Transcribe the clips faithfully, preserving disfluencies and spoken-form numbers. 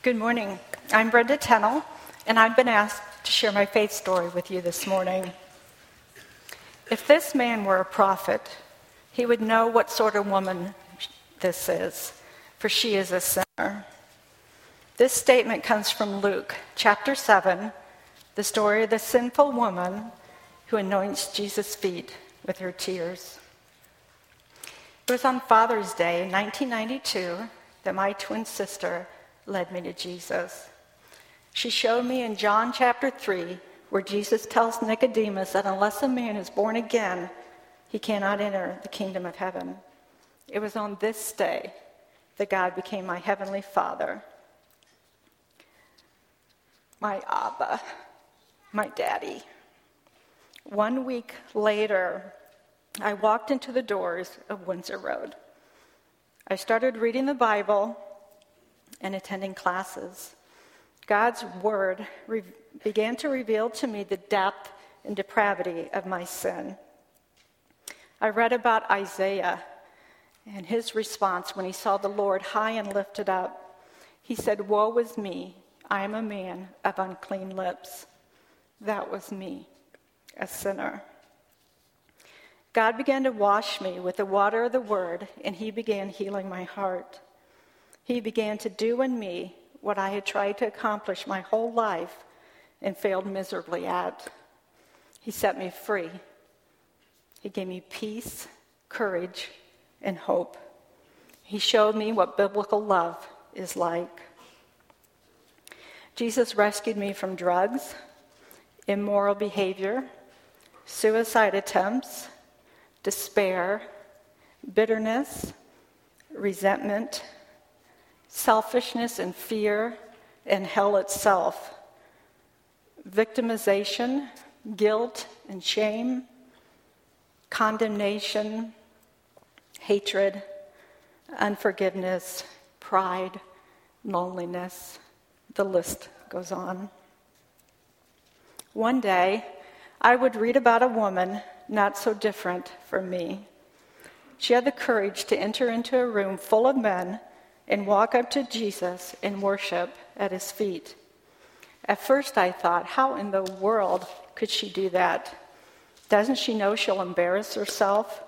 Good morning. I'm Brenda Tennell, and I've been asked to share my faith story with you this morning. If this man were a prophet, he would know what sort of woman this is, for she is a sinner. This statement comes from Luke chapter seven, the story of the sinful woman who anoints Jesus' feet with her tears. It was on Father's Day in nineteen ninety-two that my twin sister led me to Jesus. She showed me in John chapter three, where Jesus tells Nicodemus that unless a man is born again, he cannot enter the kingdom of heaven. It was on this day that God became my heavenly Father, my Abba, my Daddy. One week later, I walked into the doors of Windsor Road. I started reading the Bible and attending classes. God's word re- began to reveal to me the depth and depravity of my sin. I read about Isaiah and his response when he saw the Lord high and lifted up. He said, "Woe is me, I am a man of unclean lips." That was me, a sinner. God began to wash me with the water of the word, and he began healing my heart. He began to do in me what I had tried to accomplish my whole life and failed miserably at. He set me free. He gave me peace, courage, and hope. He showed me what biblical love is like. Jesus rescued me from drugs, immoral behavior, suicide attempts, despair, bitterness, resentment, selfishness and fear, and hell itself, victimization, guilt and shame, condemnation, hatred, unforgiveness, pride, loneliness. The list goes on. One day, I would read about a woman not so different from me. She had the courage to enter into a room full of men and walk up to Jesus and worship at his feet. At first I thought, how in the world could she do that? Doesn't she know she'll embarrass herself?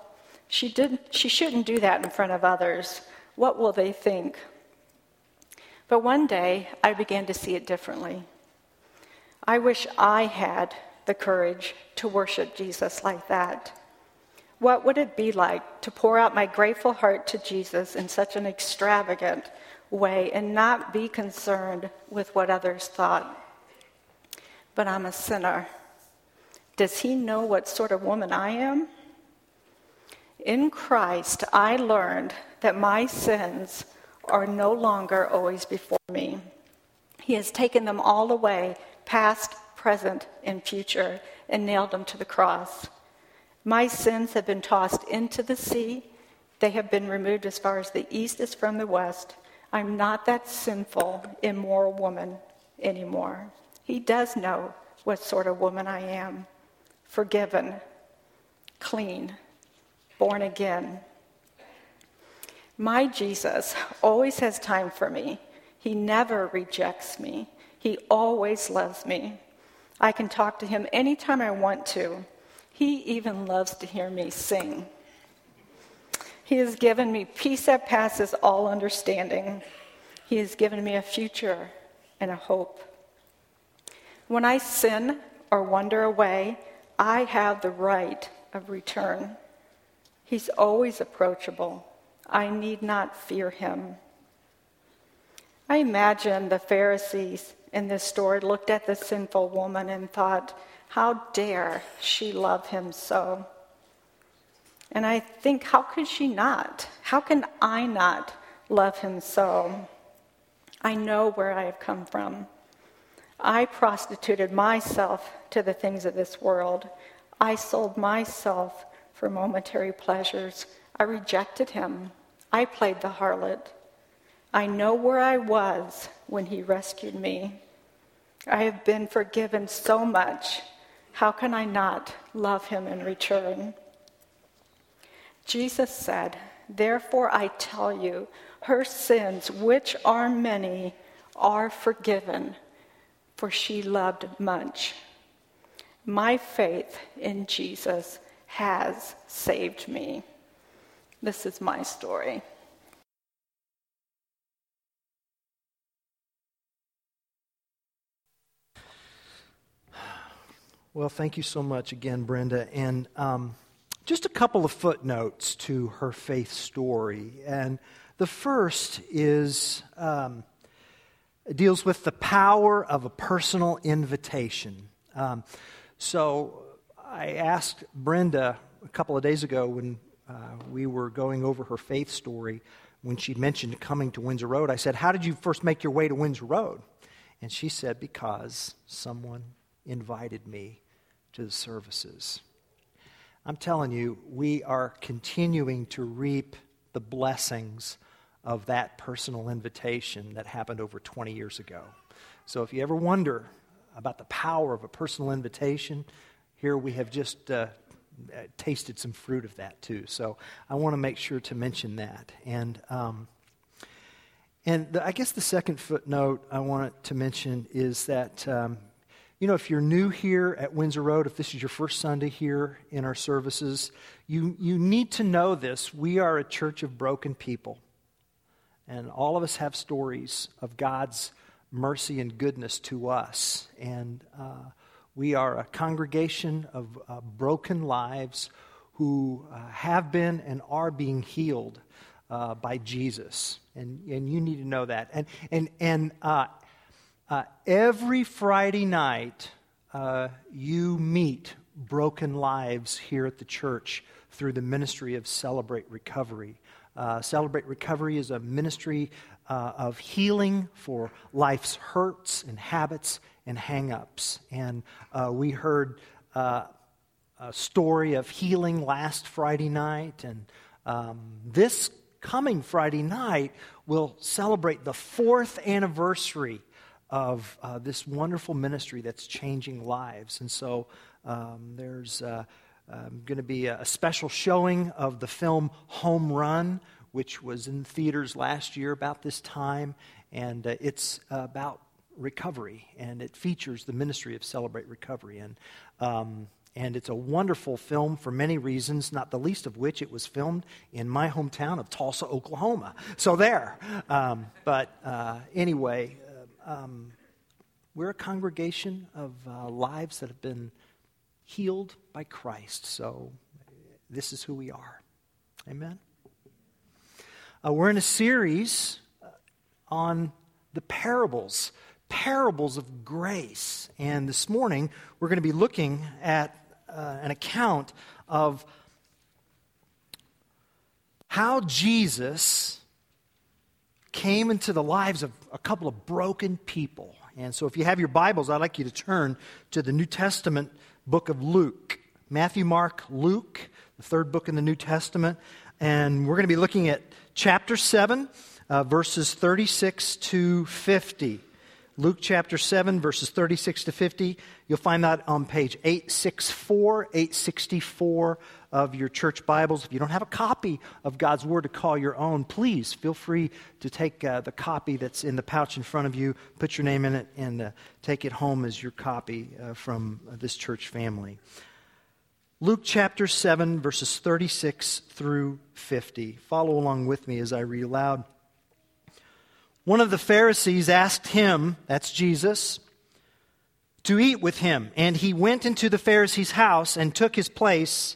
She didn't, she shouldn't do that in front of others. What will they think? But one day I began to see it differently. I wish I had the courage to worship Jesus like that. What would it be like to pour out my grateful heart to Jesus in such an extravagant way and not be concerned with what others thought? But I'm a sinner. Does he know what sort of woman I am? In Christ, I learned that my sins are no longer always before me. He has taken them all away, past, present, and future, and nailed them to the cross. My sins have been tossed into the sea. They have been removed as far as the east is from the west. I'm not that sinful, immoral woman anymore. He does know what sort of woman I am. Forgiven, clean, born again. My Jesus always has time for me. He never rejects me. He always loves me. I can talk to him anytime I want to. He even loves to hear me sing. He has given me peace that passes all understanding. He has given me a future and a hope. When I sin or wander away, I have the right of return. He's always approachable. I need not fear him. I imagine the Pharisees in this story looked at the sinful woman and thought, how dare she love him so? And I think, how could she not? How can I not love him so? I know where I have come from. I prostituted myself to the things of this world. I sold myself for momentary pleasures. I rejected him. I played the harlot. I know where I was when he rescued me. I have been forgiven so much. How can I not love him in return? Jesus said, "Therefore I tell you, her sins, which are many, are forgiven, for she loved much. My faith in Jesus has saved me. This is my story. Well, thank you so much again, Brenda. And um, just a couple of footnotes to her faith story. And the first is, um, it deals with the power of a personal invitation. Um, so I asked Brenda a couple of days ago when uh, we were going over her faith story, when she mentioned coming to Windsor Road, I said, how did you first make your way to Windsor Road? And she said, because someone invited me to the services. I'm telling you, we are continuing to reap the blessings of that personal invitation that happened over twenty years ago. So if you ever wonder about the power of a personal invitation, here we have just uh, tasted some fruit of that too. So I want to make sure to mention that. And um, and the, I guess the second footnote I want to mention is that um, you know, if you're new here at Windsor Road, if this is your first Sunday here in our services, you, you need to know this. We are a church of broken people. And all of us have stories of God's mercy and goodness to us. And uh, we are a congregation of uh, broken lives who uh, have been and are being healed uh, by Jesus. And and you need to know that. And, and, and, uh, Uh, every Friday night, uh, you meet broken lives here at the church through the ministry of Celebrate Recovery. Uh, Celebrate Recovery is a ministry uh, of healing for life's hurts and habits and hang-ups. And uh, we heard uh, a story of healing last Friday night, and um, this coming Friday night, we'll celebrate the fourth anniversary of uh, this wonderful ministry that's changing lives. And so um, there's uh, um, going to be a, a special showing of the film Home Run, which was in theaters last year about this time, and uh, it's uh, about recovery, and it features the ministry of Celebrate Recovery. And um, and it's a wonderful film for many reasons, not the least of which it was filmed in my hometown of Tulsa, Oklahoma. So there. Um, but uh, anyway... Um, we're a congregation of uh, lives that have been healed by Christ. So this is who we are. Amen? Uh, we're in a series on the parables, parables of grace. And this morning, we're going to be looking at uh, an account of how Jesus came into the lives of a couple of broken people. And so if you have your Bibles, I'd like you to turn to the New Testament book of Luke. Matthew, Mark, Luke, the third book in the New Testament. And we're going to be looking at chapter seven, uh, verses thirty-six to fifty. Luke chapter seven, verses thirty-six to fifty. You'll find that on page eight sixty-four of your church Bibles. If you don't have a copy of God's Word to call your own, please feel free to take uh, the copy that's in the pouch in front of you, put your name in it, and uh, take it home as your copy uh, from uh, this church family. Luke chapter seven, verses thirty-six through fifty. Follow along with me as I read aloud. One of the Pharisees asked him, that's Jesus, to eat with him. And he went into the Pharisee's house and took his place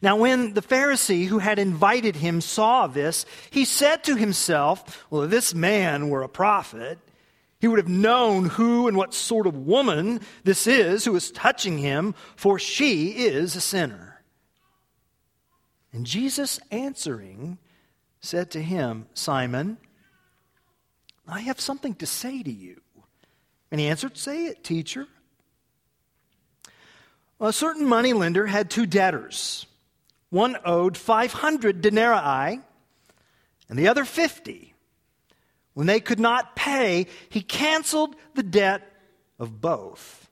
Now when the Pharisee who had invited him saw this, he said to himself, well, if this man were a prophet, he would have known who and what sort of woman this is who is touching him, for she is a sinner. And Jesus answering said to him, Simon, I have something to say to you. And he answered, say it, teacher. A certain moneylender had two debtors. One owed five hundred denarii and the other fifty. When they could not pay, he canceled the debt of both.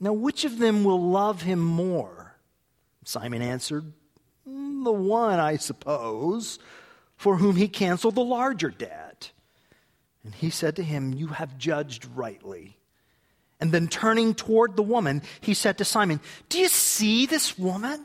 Now, which of them will love him more? Simon answered, the one, I suppose, for whom he canceled the larger debt. And he said to him, you have judged rightly. And then turning toward the woman, he said to Simon, do you see this woman?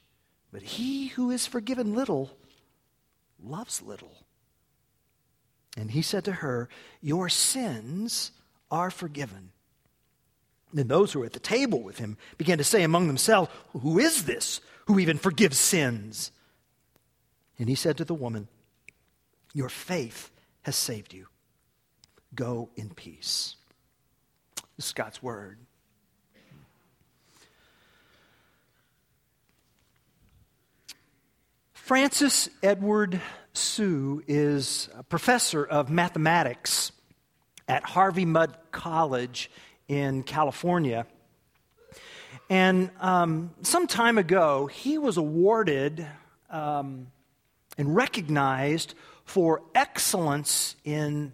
But he who is forgiven little loves little. And he said to her, your sins are forgiven. Then those who were at the table with him began to say among themselves, who is this who even forgives sins? And he said to the woman, your faith has saved you. Go in peace. This is God's word. Francis Edward Su is a professor of mathematics at Harvey Mudd College in California. And um, some time ago, he was awarded um, and recognized for excellence in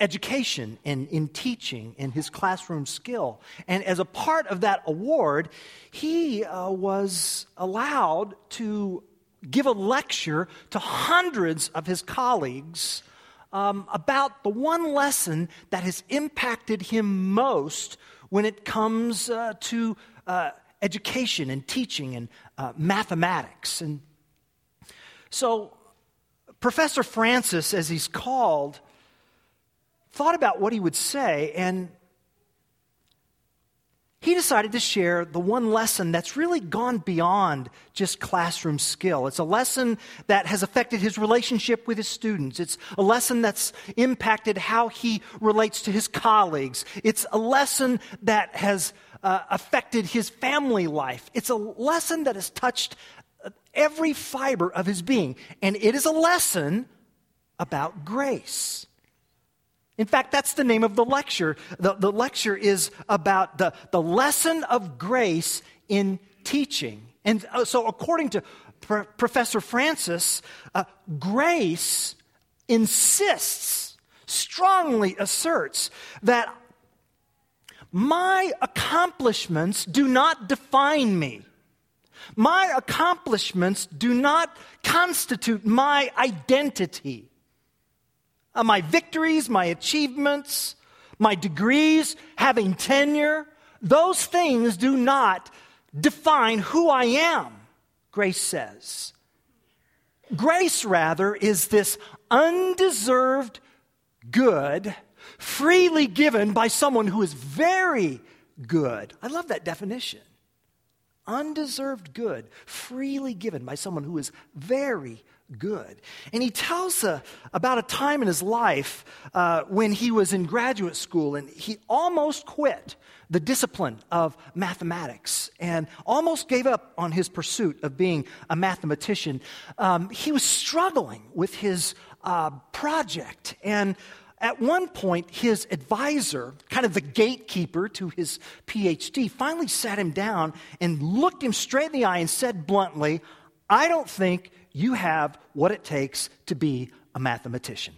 education and in teaching and his classroom skill. And as a part of that award, he uh, was allowed to give a lecture to hundreds of his colleagues um, about the one lesson that has impacted him most when it comes uh, to uh, education and teaching and uh, mathematics. And so Professor Francis, as he's called, thought about what he would say, and he decided to share the one lesson that's really gone beyond just classroom skill. It's a lesson that has affected his relationship with his students. It's a lesson that's impacted how he relates to his colleagues. It's a lesson that has uh, affected his family life. It's a lesson that has touched every fiber of his being. And it is a lesson about grace. In fact, that's the name of the lecture. The, the lecture is about the, the lesson of grace in teaching. And so according to Pro- Professor Francis, uh, grace insists, strongly asserts that my accomplishments do not define me. My accomplishments do not constitute my identity. Uh, my victories, my achievements, my degrees, having tenure, those things do not define who I am, grace says. Grace, rather, is this undeserved good freely given by someone who is very good. I love that definition. Undeserved good freely given by someone who is very good. Good. And he tells uh, about a time in his life uh, when he was in graduate school and he almost quit the discipline of mathematics and almost gave up on his pursuit of being a mathematician. Um, he was struggling with his uh, project, and at one point his advisor, kind of the gatekeeper to his PhD, finally sat him down and looked him straight in the eye and said bluntly, I don't think you have what it takes to be a mathematician.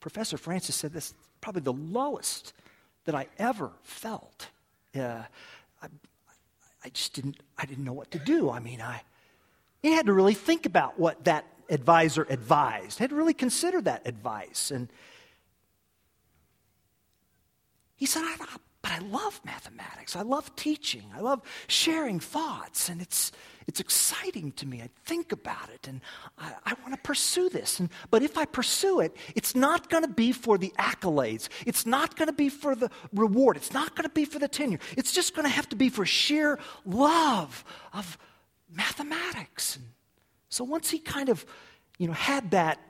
Professor Francis said, this is probably the lowest that I ever felt. Uh, I, I just didn't, I didn't know what to do. I mean, I, he had to really think about what that advisor advised, had to really consider that advice. And he said, I, But I love mathematics. I love teaching. I love sharing thoughts. And it's it's exciting to me. I think about it. And I, I want to pursue this. And, but if I pursue it, it's not going to be for the accolades. It's not going to be for the reward. It's not going to be for the tenure. It's just going to have to be for sheer love of mathematics. And so once he kind of, you know, had that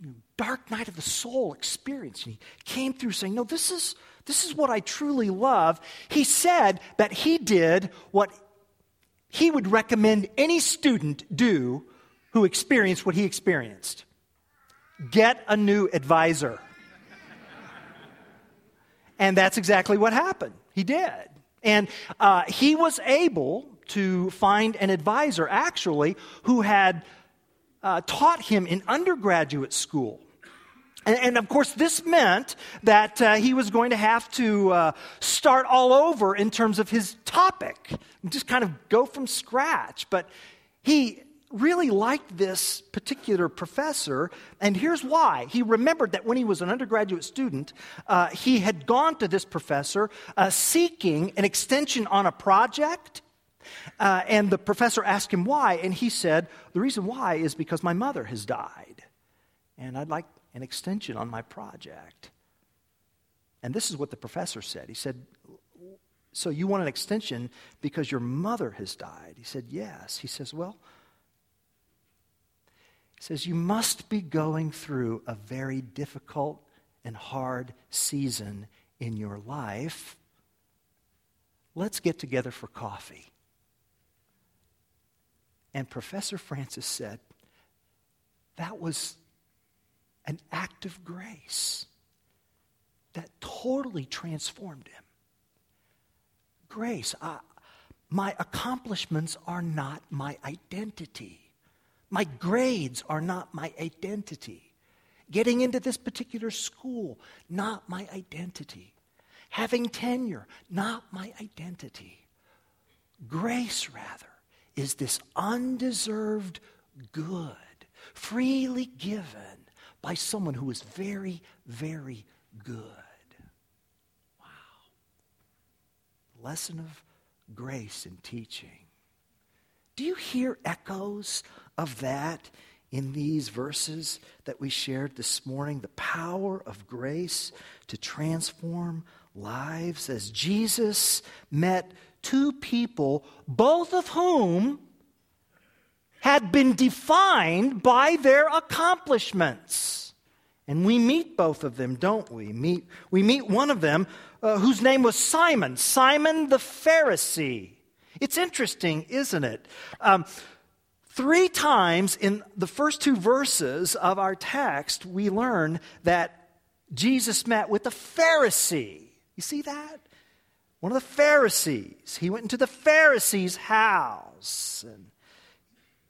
you know, dark night of the soul experience, and he came through saying, no, this is... This is what I truly love. He said that he did what he would recommend any student do who experienced what he experienced. Get a new advisor. And that's exactly what happened. He did. And uh, he was able to find an advisor, actually, who had uh, taught him in undergraduate school. And, and, of course, this meant that uh, he was going to have to uh, start all over in terms of his topic and just kind of go from scratch. But he really liked this particular professor, and here's why. He remembered that when he was an undergraduate student, uh, he had gone to this professor uh, seeking an extension on a project, uh, and the professor asked him why, and he said, the reason why is because my mother has died, and I'd like an extension on my project. And this is what the professor said. He said, so you want an extension because your mother has died? He said, yes. He says, well, he says, you must be going through a very difficult and hard season in your life. Let's get together for coffee. And Professor Francis said, that was an act of grace that totally transformed him. Grace. Uh, my accomplishments are not my identity. My grades are not my identity. Getting into this particular school, not my identity. Having tenure, not my identity. Grace, rather, is this undeserved good, freely given by someone who is very, very good. Wow. Lesson of grace in teaching. Do you hear echoes of that in these verses that we shared this morning? The power of grace to transform lives as Jesus met two people, both of whom had been defined by their accomplishments. And we meet both of them, don't we? Meet, we meet one of them uh, whose name was Simon, Simon the Pharisee. It's interesting, isn't it? Um, three times in the first two verses of our text, we learn that Jesus met with a Pharisee. You see that? One of the Pharisees. He went into the Pharisee's house, and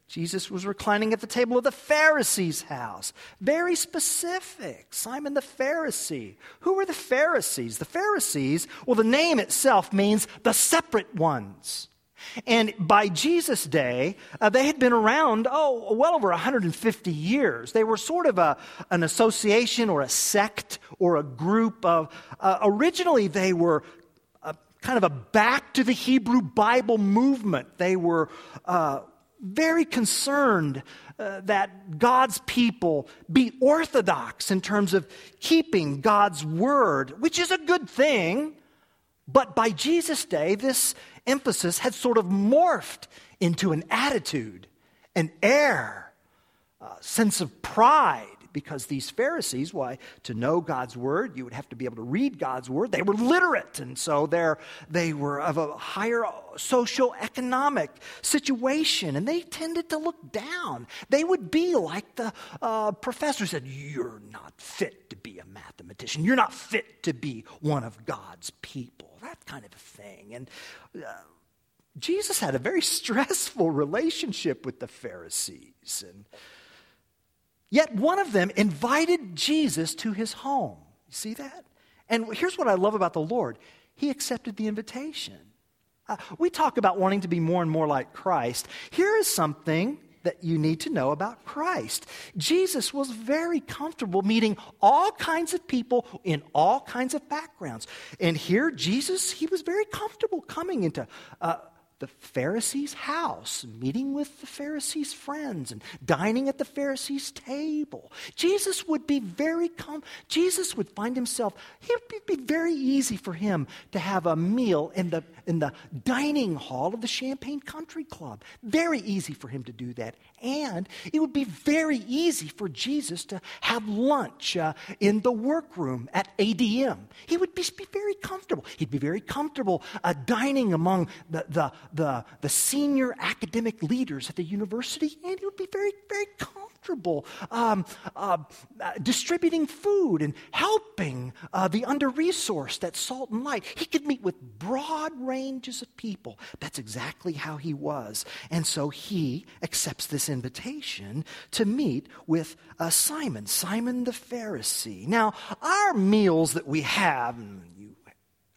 Jesus was reclining at the table of the Pharisee's house. Very specific. Simon the Pharisee. Who were the Pharisees? The Pharisees, well, the name itself means the separate ones. And by Jesus' day, uh, they had been around, oh, well over one hundred fifty years. They were sort of a, an association or a sect or a group of, uh, originally they were a, kind of a back to the Hebrew Bible movement. They were Uh, very concerned uh, that God's people be orthodox in terms of keeping God's word, which is a good thing. But by Jesus' day, this emphasis had sort of morphed into an attitude, an air, a sense of pride. Because these Pharisees, why, to know God's word, you would have to be able to read God's word. They were literate, and so they're, they were of a higher socioeconomic situation, and they tended to look down. They would be like the uh, professor who said, you're not fit to be a mathematician. You're not fit to be one of God's people, that kind of a thing. And uh, Jesus had a very stressful relationship with the Pharisees, and yet one of them invited Jesus to his home. You see that? And here's what I love about the Lord. He accepted the invitation. Uh, we talk about wanting to be more and more like Christ. Here is something that you need to know about Christ. Jesus was very comfortable meeting all kinds of people in all kinds of backgrounds. And here, Jesus, he was very comfortable coming into uh, the Pharisees' house, meeting with the Pharisees' friends, and dining at the Pharisees' table. Jesus would be very com- Jesus would find himself, it would be very easy for him to have a meal in the in the dining hall of the Champagne Country Club. Very easy for him to do that. And it would be very easy for Jesus to have lunch uh, in the workroom at A D M. He would be, be very comfortable. He'd be very comfortable uh, dining among the, the The, the senior academic leaders at the university, and he would be very, very comfortable um, uh, uh, distributing food and helping uh, the under-resourced at Salt and Light. He could meet with broad ranges of people. That's exactly how he was. And so he accepts this invitation to meet with uh, Simon, Simon the Pharisee. Now, our meals that we have, you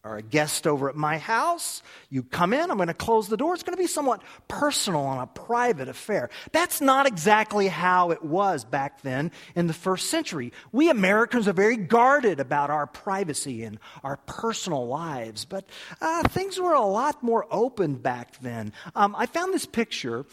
or a guest over at my house, you come in, I'm going to close the door. It's going to be somewhat personal and a private affair. That's not exactly how it was back then in the first century. We Americans are very guarded about our privacy and our personal lives, but uh, things were a lot more open back then. Um, I found this picture,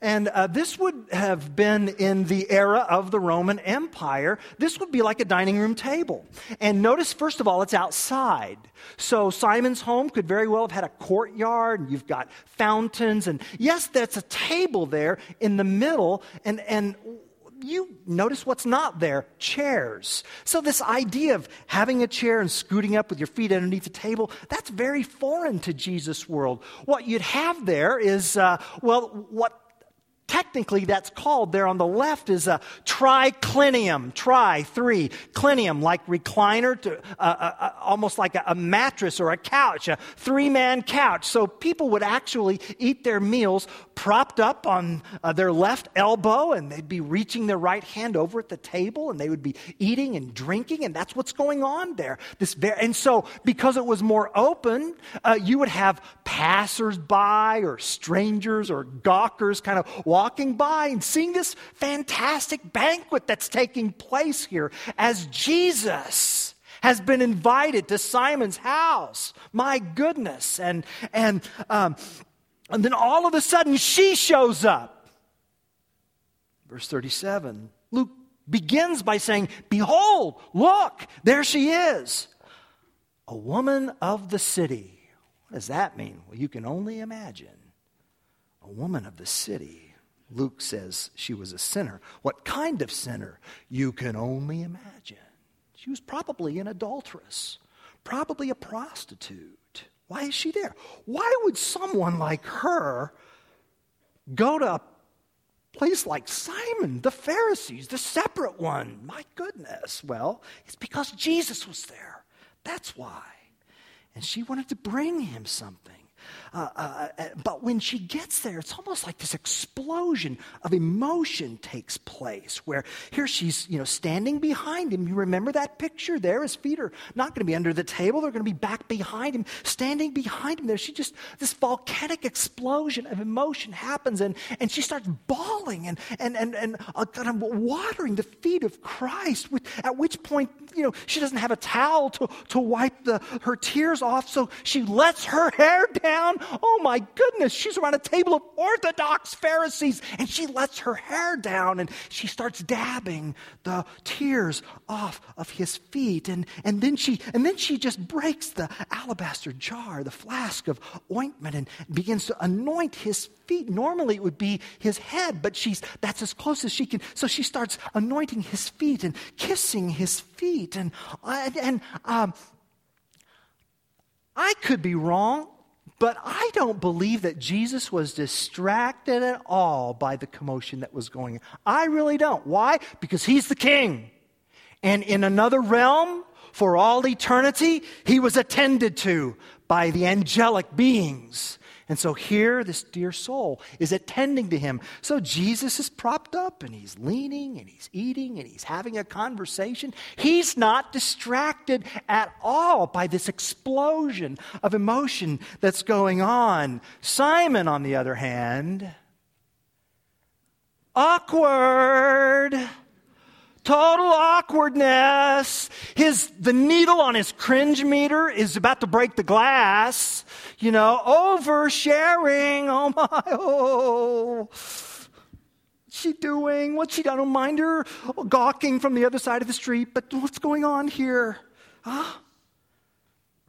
and uh, this would have been in the era of the Roman Empire. This would be like a dining room table. And notice, first of all, it's outside. So So Simon's home could very well have had a courtyard, and you've got fountains, and yes, that's a table there in the middle, and, and you notice what's not there, chairs. So this idea of having a chair and scooting up with your feet underneath the table, that's very foreign to Jesus' world. What you'd have there is, uh, well, what technically that's called there on the left is a triclinium, tri, three, clinium, like recliner, to uh, uh, almost like a, a mattress or a couch, a three-man couch. So people would actually eat their meals propped up on uh, their left elbow, and they'd be reaching their right hand over at the table, and they would be eating and drinking, and that's what's going on there. This very, and so because it was more open, uh, you would have passers-by or strangers or gawkers kind of walking by and seeing this fantastic banquet that's taking place here as Jesus has been invited to Simon's house. My goodness. And and um, and then all of a sudden she shows up. Verse thirty-seven. Luke begins by saying, "Behold, look, there she is, a woman of the city." What does that mean? Well, you can only imagine. A woman of the city. Luke says she was a sinner. What kind of sinner? You can only imagine. She was probably an adulteress, probably a prostitute. Why is she there? Why would someone like her go to a place like Simon, the Pharisees, the separate one? My goodness. Well, it's because Jesus was there. That's why. And she wanted to bring him something. Uh, uh, uh, but when she gets there, it's almost like this explosion of emotion takes place where here she's, you know, standing behind him. You remember that picture there? His feet are not going to be under the table. They're going to be back behind him, standing behind him there. She just, this volcanic explosion of emotion happens, and, and she starts bawling and, and, and, and uh, kind of watering the feet of Christ, with, at which point, you know, she doesn't have a towel to, to wipe the, her tears off, so she lets her hair down. Oh my goodness, she's around a table of Orthodox Pharisees, and she lets her hair down, and she starts dabbing the tears off of his feet, and, and then she and then she just breaks the alabaster jar, the flask of ointment, and begins to anoint his feet. Normally it would be his head, but she's that's as close as she can. So she starts anointing his feet and kissing his feet, and and, and um, I could be wrong. But I don't believe that Jesus was distracted at all by the commotion that was going on. I really don't. Why? Because he's the king. And in another realm, for all eternity, he was attended to by the angelic beings. And so here, this dear soul is attending to him. So Jesus is propped up, and he's leaning, and he's eating, and he's having a conversation. He's not distracted at all by this explosion of emotion that's going on. Simon, on the other hand, Awkward. Total awkwardness. His, the needle on his cringe meter is about to break the glass. You know, oversharing. Oh my, oh. What's she doing? What's she done? I don't mind her gawking from the other side of the street, but what's going on here? Huh?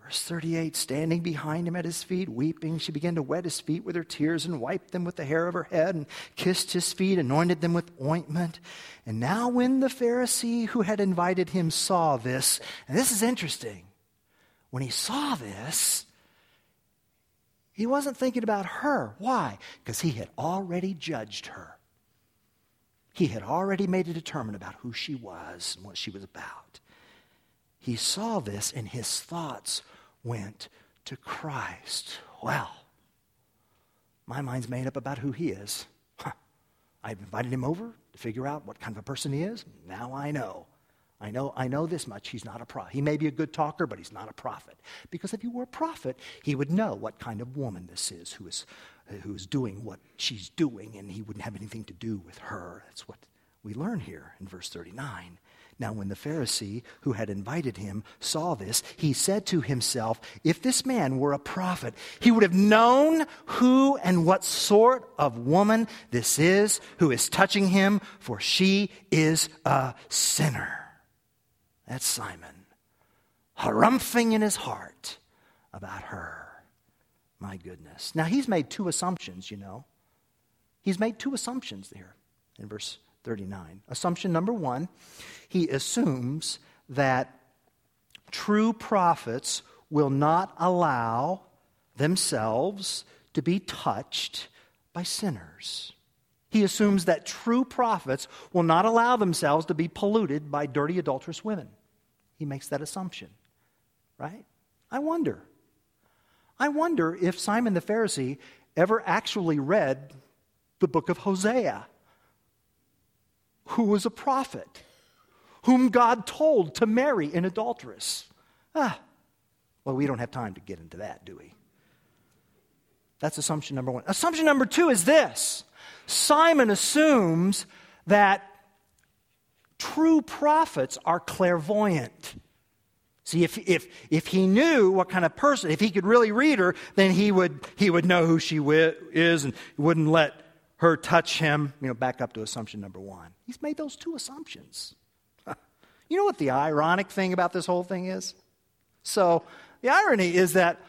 Verse thirty-eight, standing behind him at his feet, weeping, she began to wet his feet with her tears and wiped them with the hair of her head and kissed his feet, anointed them with ointment. And now when the Pharisee who had invited him saw this, and this is interesting, when he saw this, he wasn't thinking about her. Why? Because he had already judged her. He had already made a determination about who she was and what she was about. He saw this and his thoughts went to Christ. Well, my mind's made up about who he is. Huh. I've invited him over to figure out what kind of a person he is. Now I know. I know I know this much. He's not a prophet. He may be a good talker, but he's not a prophet. Because if he were a prophet, he would know what kind of woman this is who is who is doing what she's doing, and he wouldn't have anything to do with her. That's what we learn here in verse thirty-nine. Now when the Pharisee who had invited him saw this, he said to himself, if this man were a prophet, he would have known who and what sort of woman this is who is touching him, for she is a sinner. That's Simon, harumphing in his heart about her. My goodness. Now he's made two assumptions, you know. He's made two assumptions there in verse thirty-nine. Assumption number one, he assumes that true prophets will not allow themselves to be touched by sinners. He assumes that true prophets will not allow themselves to be polluted by dirty, adulterous women. He makes that assumption, right? I wonder. I wonder if Simon the Pharisee ever actually read the book of Hosea, who was a prophet, whom God told to marry an adulteress. Ah, well, we don't have time to get into that, do we? That's assumption number one. Assumption number two is this. Simon assumes that true prophets are clairvoyant. See, if if if he knew what kind of person, if he could really read her, then he would he would know who she wi- is and wouldn't let her touch him. You know, back up to assumption number one. He's made those two assumptions. You know what the ironic thing about this whole thing is? So the irony is that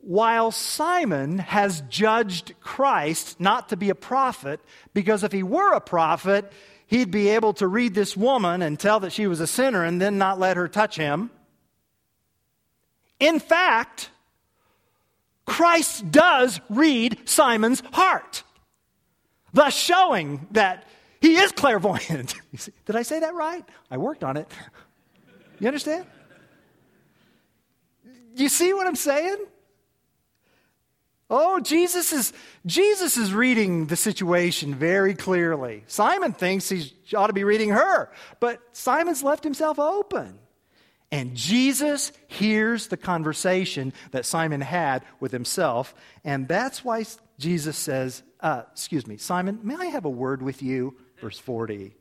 while Simon has judged Christ not to be a prophet, because if he were a prophet, he'd be able to read this woman and tell that she was a sinner and then not let her touch him. In fact, Christ does read Simon's heart, thus showing that he is clairvoyant. Did I say that right? I worked on it. You understand? You see what I'm saying? Oh, Jesus is Jesus is reading the situation very clearly. Simon thinks he ought to be reading her, but Simon's left himself open. And Jesus hears the conversation that Simon had with himself, and that's why Jesus says, uh, excuse me, Simon, may I have a word with you? Verse forty.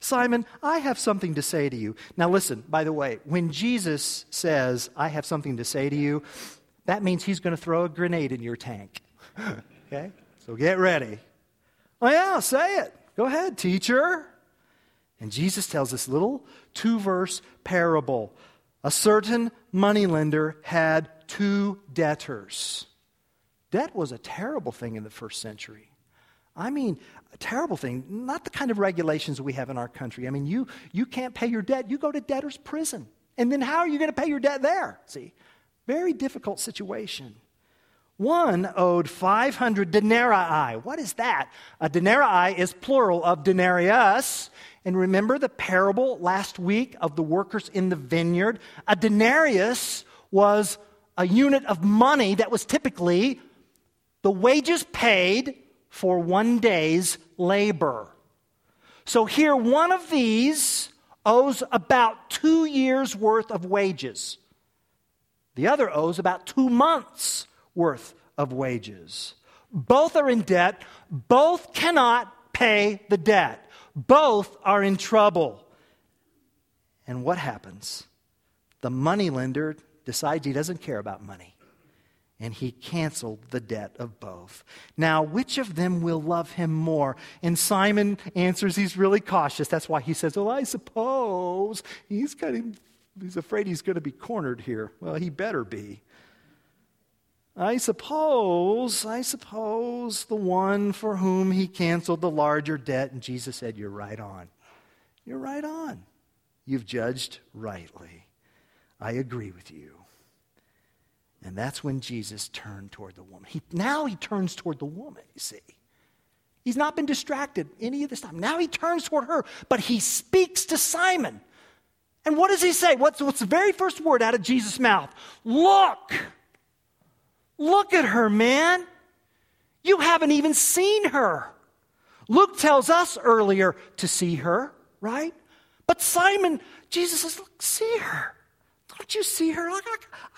Simon, I have something to say to you. Now listen, by the way, when Jesus says, I have something to say to you, that means he's going to throw a grenade in your tank. Okay? So get ready. Oh, yeah, say it. Go ahead, teacher. And Jesus tells this little two-verse parable. A certain moneylender had two debtors. Debt was a terrible thing in the first century. I mean, a terrible thing. Not the kind of regulations we have in our country. I mean, you, you can't pay your debt. You go to debtor's prison. And then how are you going to pay your debt there? See? Very difficult situation. One owed five hundred denarii. What is that? A denarii is plural of denarius. And remember the parable last week of the workers in the vineyard? A denarius was a unit of money that was typically the wages paid for one day's labor. So here, one of these owes about two years' worth of wages. The other owes about two months' worth of wages. Both are in debt. Both cannot pay the debt. Both are in trouble. And what happens? The moneylender decides he doesn't care about money, and he canceled the debt of both. Now, which of them will love him more? And Simon answers, he's really cautious. That's why he says, well, I suppose he's kind of, he's afraid he's going to be cornered here. Well, he better be. I suppose, I suppose the one for whom he canceled the larger debt. And Jesus said, you're right on. You're right on. You've judged rightly. I agree with you. And that's when Jesus turned toward the woman. He, now he turns toward the woman, you see. He's not been distracted any of this time. Now he turns toward her, but he speaks to Simon. And what does he say? What's, what's the very first word out of Jesus' mouth? Look! Look at her, man. You haven't even seen her. Luke tells us earlier to see her, right? But Simon, Jesus says, look, see her. Don't you see her? Look,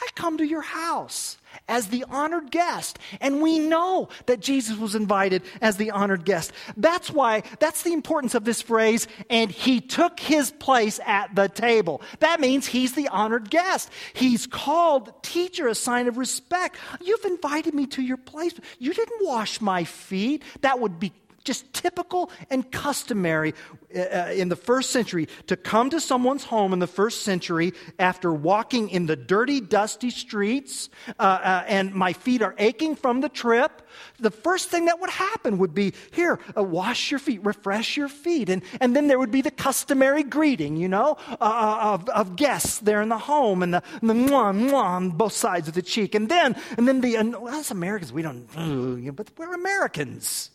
I come to your house as the honored guest. And we know that Jesus was invited as the honored guest. That's why, that's the importance of this phrase, and he took his place at the table. That means he's the honored guest. He's called teacher, a sign of respect. You've invited me to your place. You didn't wash my feet. That would be just typical and customary in the first century to come to someone's home in the first century after walking in the dirty, dusty streets, uh, uh, and my feet are aching from the trip. The first thing that would happen would be, here, uh, wash your feet, refresh your feet. And, and then there would be the customary greeting, you know, uh, of, of guests there in the home, and the, and the mwah, mwah on both sides of the cheek. And then, and then the, and, well, as Americans, we don't, but we're Americans.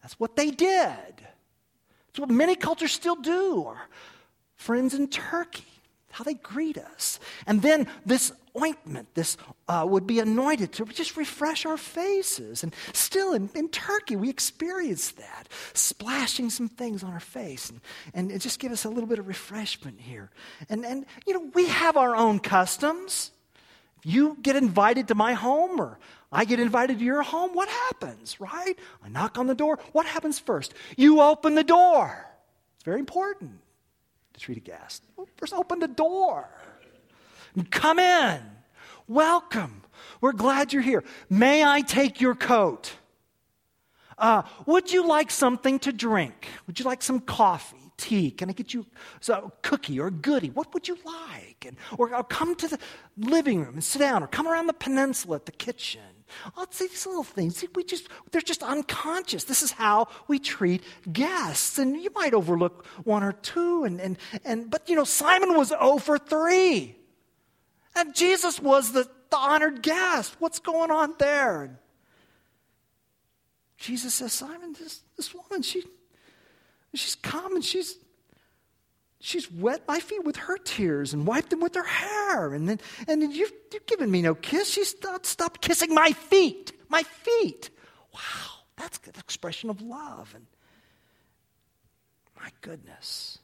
That's what they did. It's what many cultures still do. Our friends in Turkey, how they greet us. And then this ointment, this uh, would be anointed to just refresh our faces. And still in, in Turkey, we experience that, splashing some things on our face. And, and it just give us a little bit of refreshment here. And, and, you know, we have our own customs. If you get invited to my home, or I get invited to your home, what happens, right? I knock on the door. What happens first? You open the door. It's very important to treat a guest. First, open the door. Come in. Welcome. We're glad you're here. May I take your coat? Uh, would you like something to drink? Would you like some coffee? Tea? Can I get you a cookie or a goodie? What would you like? And, or I'll come to the living room and sit down, or come around the peninsula at the kitchen. Oh, see, these little things, we just, they're just unconscious. This is how we treat guests. And you might overlook one or two. And, and, and But, you know, Simon was zero for three. And Jesus was the, the honored guest. What's going on there? And Jesus says, Simon, this, this woman, she... She's come and she's she's wet my feet with her tears and wiped them with her hair. And then and then you've, you've given me no kiss. She's stopped, stopped kissing my feet. My feet. Wow, that's an expression of love. And my goodness.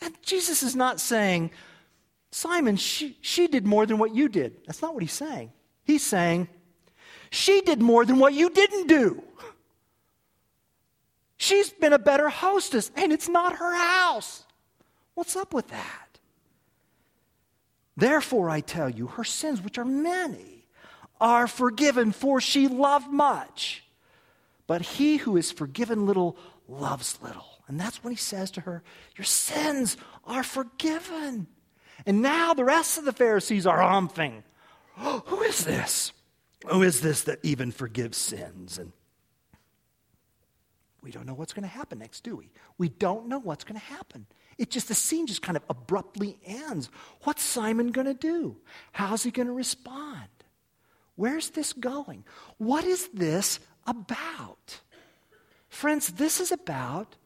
And Jesus is not saying, Simon, she, she did more than what you did. That's not what he's saying. He's saying, she did more than what you didn't do. She's been a better hostess, and it's not her house. What's up with that? Therefore, I tell you, her sins, which are many, are forgiven, for she loved much. But he who is forgiven little loves little. And that's when he says to her, your sins are forgiven. And now the rest of the Pharisees are humping. Oh, who is this? Who is this that even forgives sins? And we don't know what's going to happen next, do we? We don't know what's going to happen. It just, the scene just kind of abruptly ends. What's Simon going to do? How's he going to respond? Where's this going? What is this about? Friends, this is about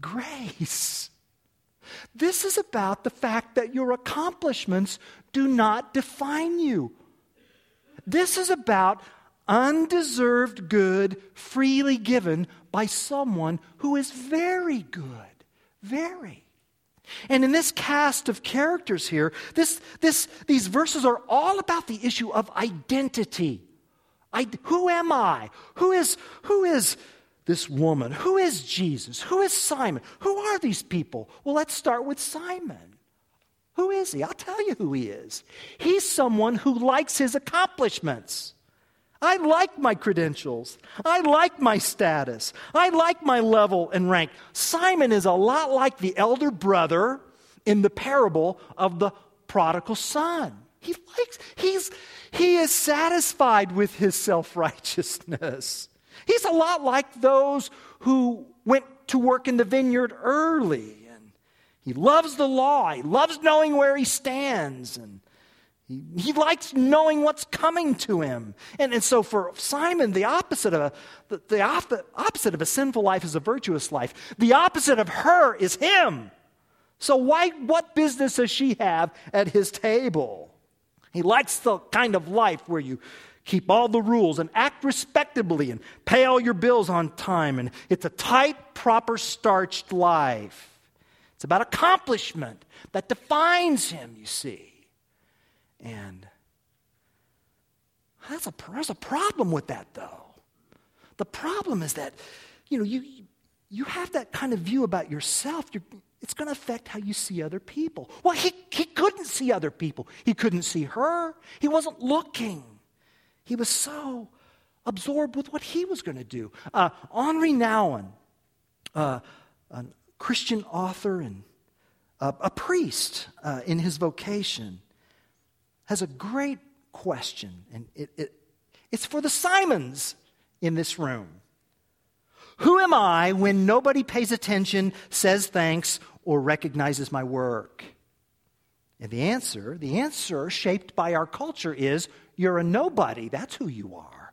grace. This is about the fact that your accomplishments do not define you. This is about undeserved good freely given by someone who is very good. Very. And in this cast of characters here, this, this, these verses are all about the issue of identity, I, who am I? Who is, who is this woman? Who is Jesus? Who is Simon? Who are these people? Well, let's start with Simon. Who is he? I'll tell you who he is. He's someone who likes his accomplishments. I like my credentials. I like my status. I like my level and rank. Simon is a lot like the elder brother in the parable of the prodigal son. He likes, he's, he is satisfied with his self-righteousness. He's a lot like those who went to work in the vineyard early. And he loves the law. He loves knowing where he stands. And he, he likes knowing what's coming to him. And, and so for Simon, the opposite of a, the, the op- opposite of a sinful life is a virtuous life. The opposite of her is him. So why? What business does she have at his table? He likes the kind of life where you keep all the rules and act respectably and pay all your bills on time. And it's a tight, proper, starched life. It's about accomplishment that defines him, you see. And that's a, there's a problem with that, though. The problem is that, you know, you you have that kind of view about yourself. You're... It's going to affect how you see other people. Well, he, he couldn't see other people. He couldn't see her. He wasn't looking. He was so absorbed with what he was going to do. Uh, Henri Nouwen, uh, a Christian author and uh, a priest uh, in his vocation, has a great question. And it, it it's for the Simons in this room. Who am I when nobody pays attention, says thanks, or recognizes my work? And the answer, the answer shaped by our culture is, you're a nobody. That's who you are.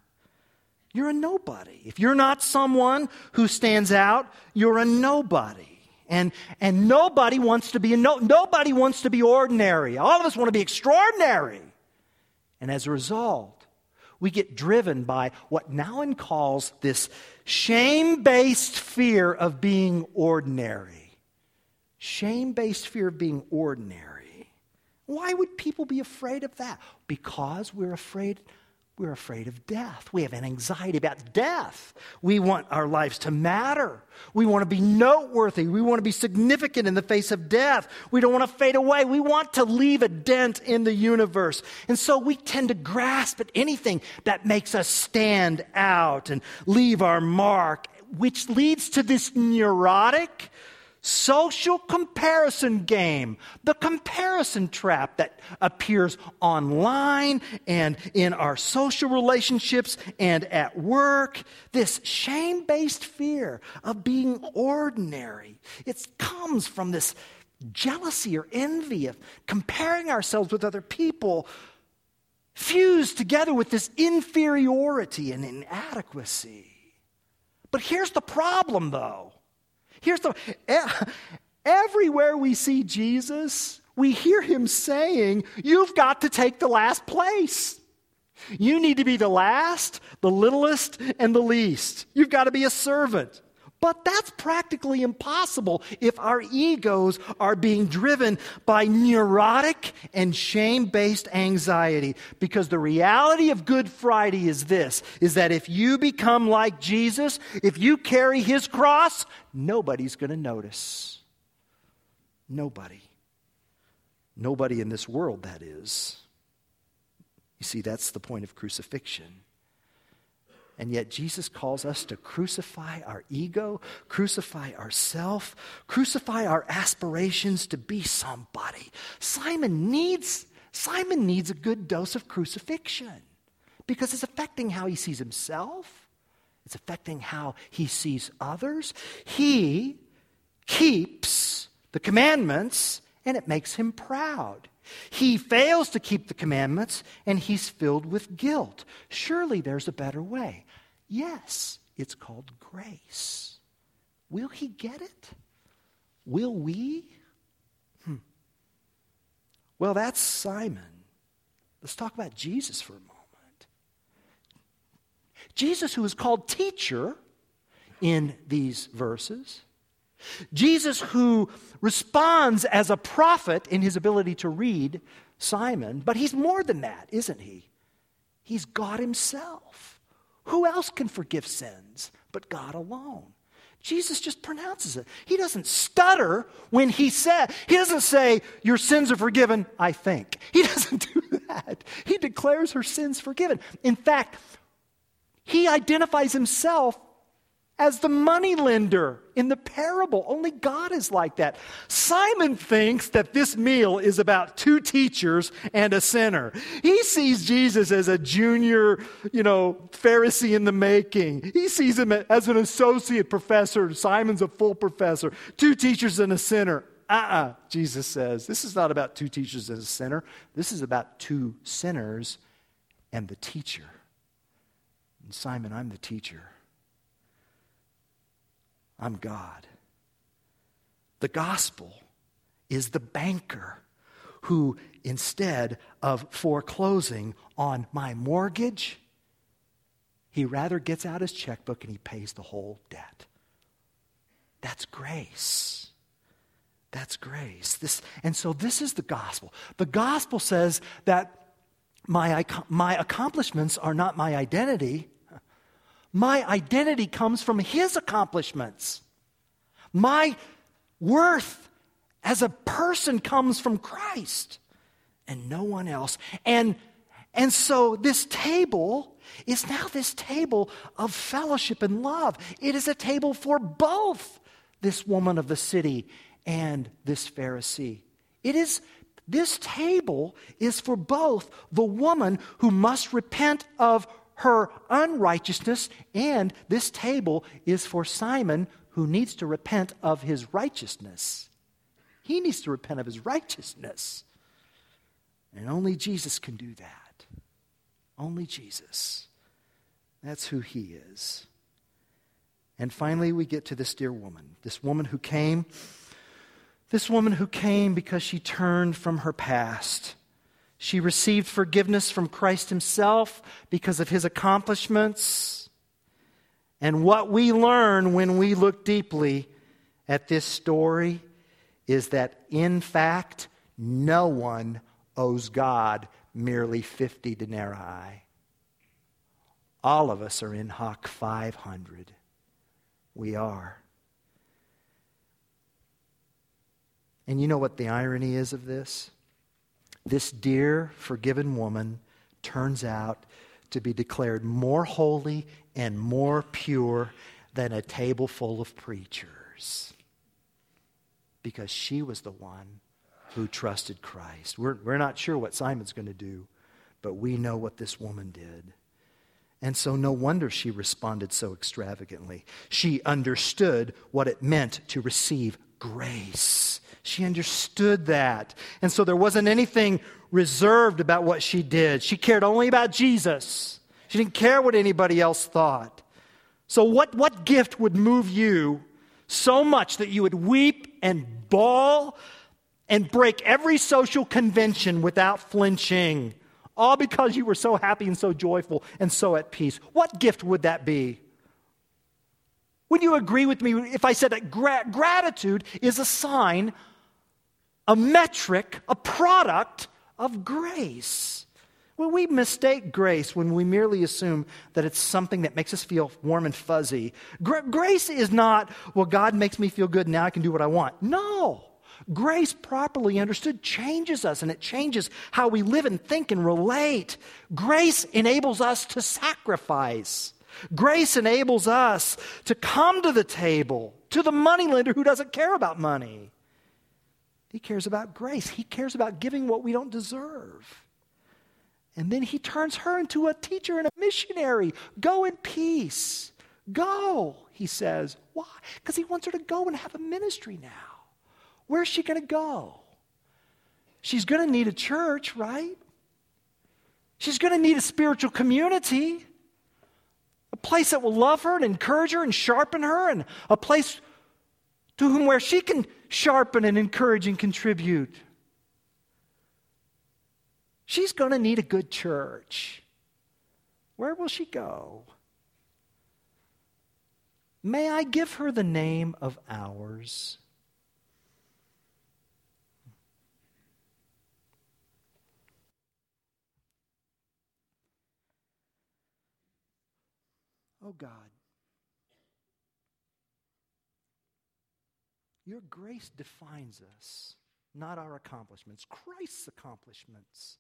You're a nobody. If you're not someone who stands out, you're a nobody. And and nobody wants to be a no, nobody wants to be ordinary. All of us want to be extraordinary. And as a result, we get driven by what Nouwen calls this shame-based fear of being ordinary. Shame-based fear of being ordinary. Why would people be afraid of that? Because we're afraid, we're afraid of death. We have an anxiety about death. We want our lives to matter. We want to be noteworthy. We want to be significant in the face of death. We don't want to fade away. We want to leave a dent in the universe. And so we tend to grasp at anything that makes us stand out and leave our mark, which leads to this neurotic social comparison game, the comparison trap that appears online and in our social relationships and at work. This shame-based fear of being ordinary. It comes from this jealousy or envy of comparing ourselves with other people, fused together with this inferiority and inadequacy. But here's the problem, though. Here's the, everywhere we see Jesus, we hear him saying, you've got to take the last place. You need to be the last, the littlest, and the least. You've got to be a servant. But that's practically impossible if our egos are being driven by neurotic and shame-based anxiety. Because the reality of Good Friday is this, is that if you become like Jesus, if you carry his cross, nobody's going to notice. Nobody. Nobody in this world, that is. You see, that's the point of crucifixion. And yet Jesus calls us to crucify our ego, crucify ourself, crucify our aspirations to be somebody. Simon needs, Simon needs a good dose of crucifixion because it's affecting how he sees himself. It's affecting how he sees others. He keeps the commandments and it makes him proud. He fails to keep the commandments, and he's filled with guilt. Surely there's a better way. Yes, it's called grace. Will he get it? Will we? Hmm. Well, that's Simon. Let's talk about Jesus for a moment. Jesus, who is called teacher in these verses, Jesus, who responds as a prophet in his ability to read Simon, but he's more than that, isn't he? He's God himself. Who else can forgive sins but God alone? Jesus just pronounces it. He doesn't stutter when he said, he doesn't say, your sins are forgiven, I think. He doesn't do that. He declares her sins forgiven. In fact, he identifies himself as the moneylender in the parable. Only God is like that. Simon thinks that this meal is about two teachers and a sinner. He sees Jesus as a junior, you know, Pharisee in the making. He sees him as an associate professor. Simon's a full professor. Two teachers and a sinner. Uh-uh, Jesus says. This is not about two teachers and a sinner. This is about two sinners and the teacher. And Simon, I'm the teacher. I'm God. The gospel is the banker who, instead of foreclosing on my mortgage, he rather gets out his checkbook and he pays the whole debt. That's grace. That's grace. This, and so this is the gospel. The gospel says that my, my accomplishments are not my identity. My identity comes from his accomplishments. My worth as a person comes from Christ and no one else. And, and so this table is now this table of fellowship and love. It is a table for both this woman of the city and this Pharisee. It is this table is for both the woman who must repent of her unrighteousness, and this table is for Simon, who needs to repent of his righteousness. He needs to repent of his righteousness. And only Jesus can do that. Only Jesus. That's who he is. And finally, we get to this dear woman, this woman who came, this woman who came because she turned from her past. She received forgiveness from Christ himself because of his accomplishments. And what we learn when we look deeply at this story is that, in fact, no one owes God merely fifty denarii. All of us are in hoc five hundred. We are. And you know what the irony is of this? This dear, forgiven woman turns out to be declared more holy and more pure than a table full of preachers, because she was the one who trusted Christ. We're, we're not sure what Simon's going to do, but we know what this woman did. And so no wonder she responded so extravagantly. She understood what it meant to receive grace. She understood that. And so there wasn't anything reserved about what she did. She cared only about Jesus. She didn't care what anybody else thought. So what, what gift would move you so much that you would weep and bawl and break every social convention without flinching, all because you were so happy and so joyful and so at peace? What gift would that be? Would you agree with me if I said that gra- gratitude is a sign, a metric, a product of grace? Well, we mistake grace when we merely assume that it's something that makes us feel warm and fuzzy. Gra- grace is not, well, God makes me feel good, now I can do what I want. No. Grace, properly understood, changes us, and it changes how we live and think and relate. Grace enables us to sacrifice. Grace enables us to come to the table, to the moneylender who doesn't care about money. He cares about grace. He cares about giving what we don't deserve. And then he turns her into a teacher and a missionary. Go in peace. Go, he says. Why? Because he wants her to go and have a ministry now. Where's she going to go? She's going to need a church, right? She's going to need a spiritual community. A place that will love her and encourage her and sharpen her, and a place to whom where she can sharpen and encourage and contribute. She's going to need a good church. Where will she go? May I give her the name of ours? Oh God, your grace defines us, not our accomplishments. Christ's accomplishments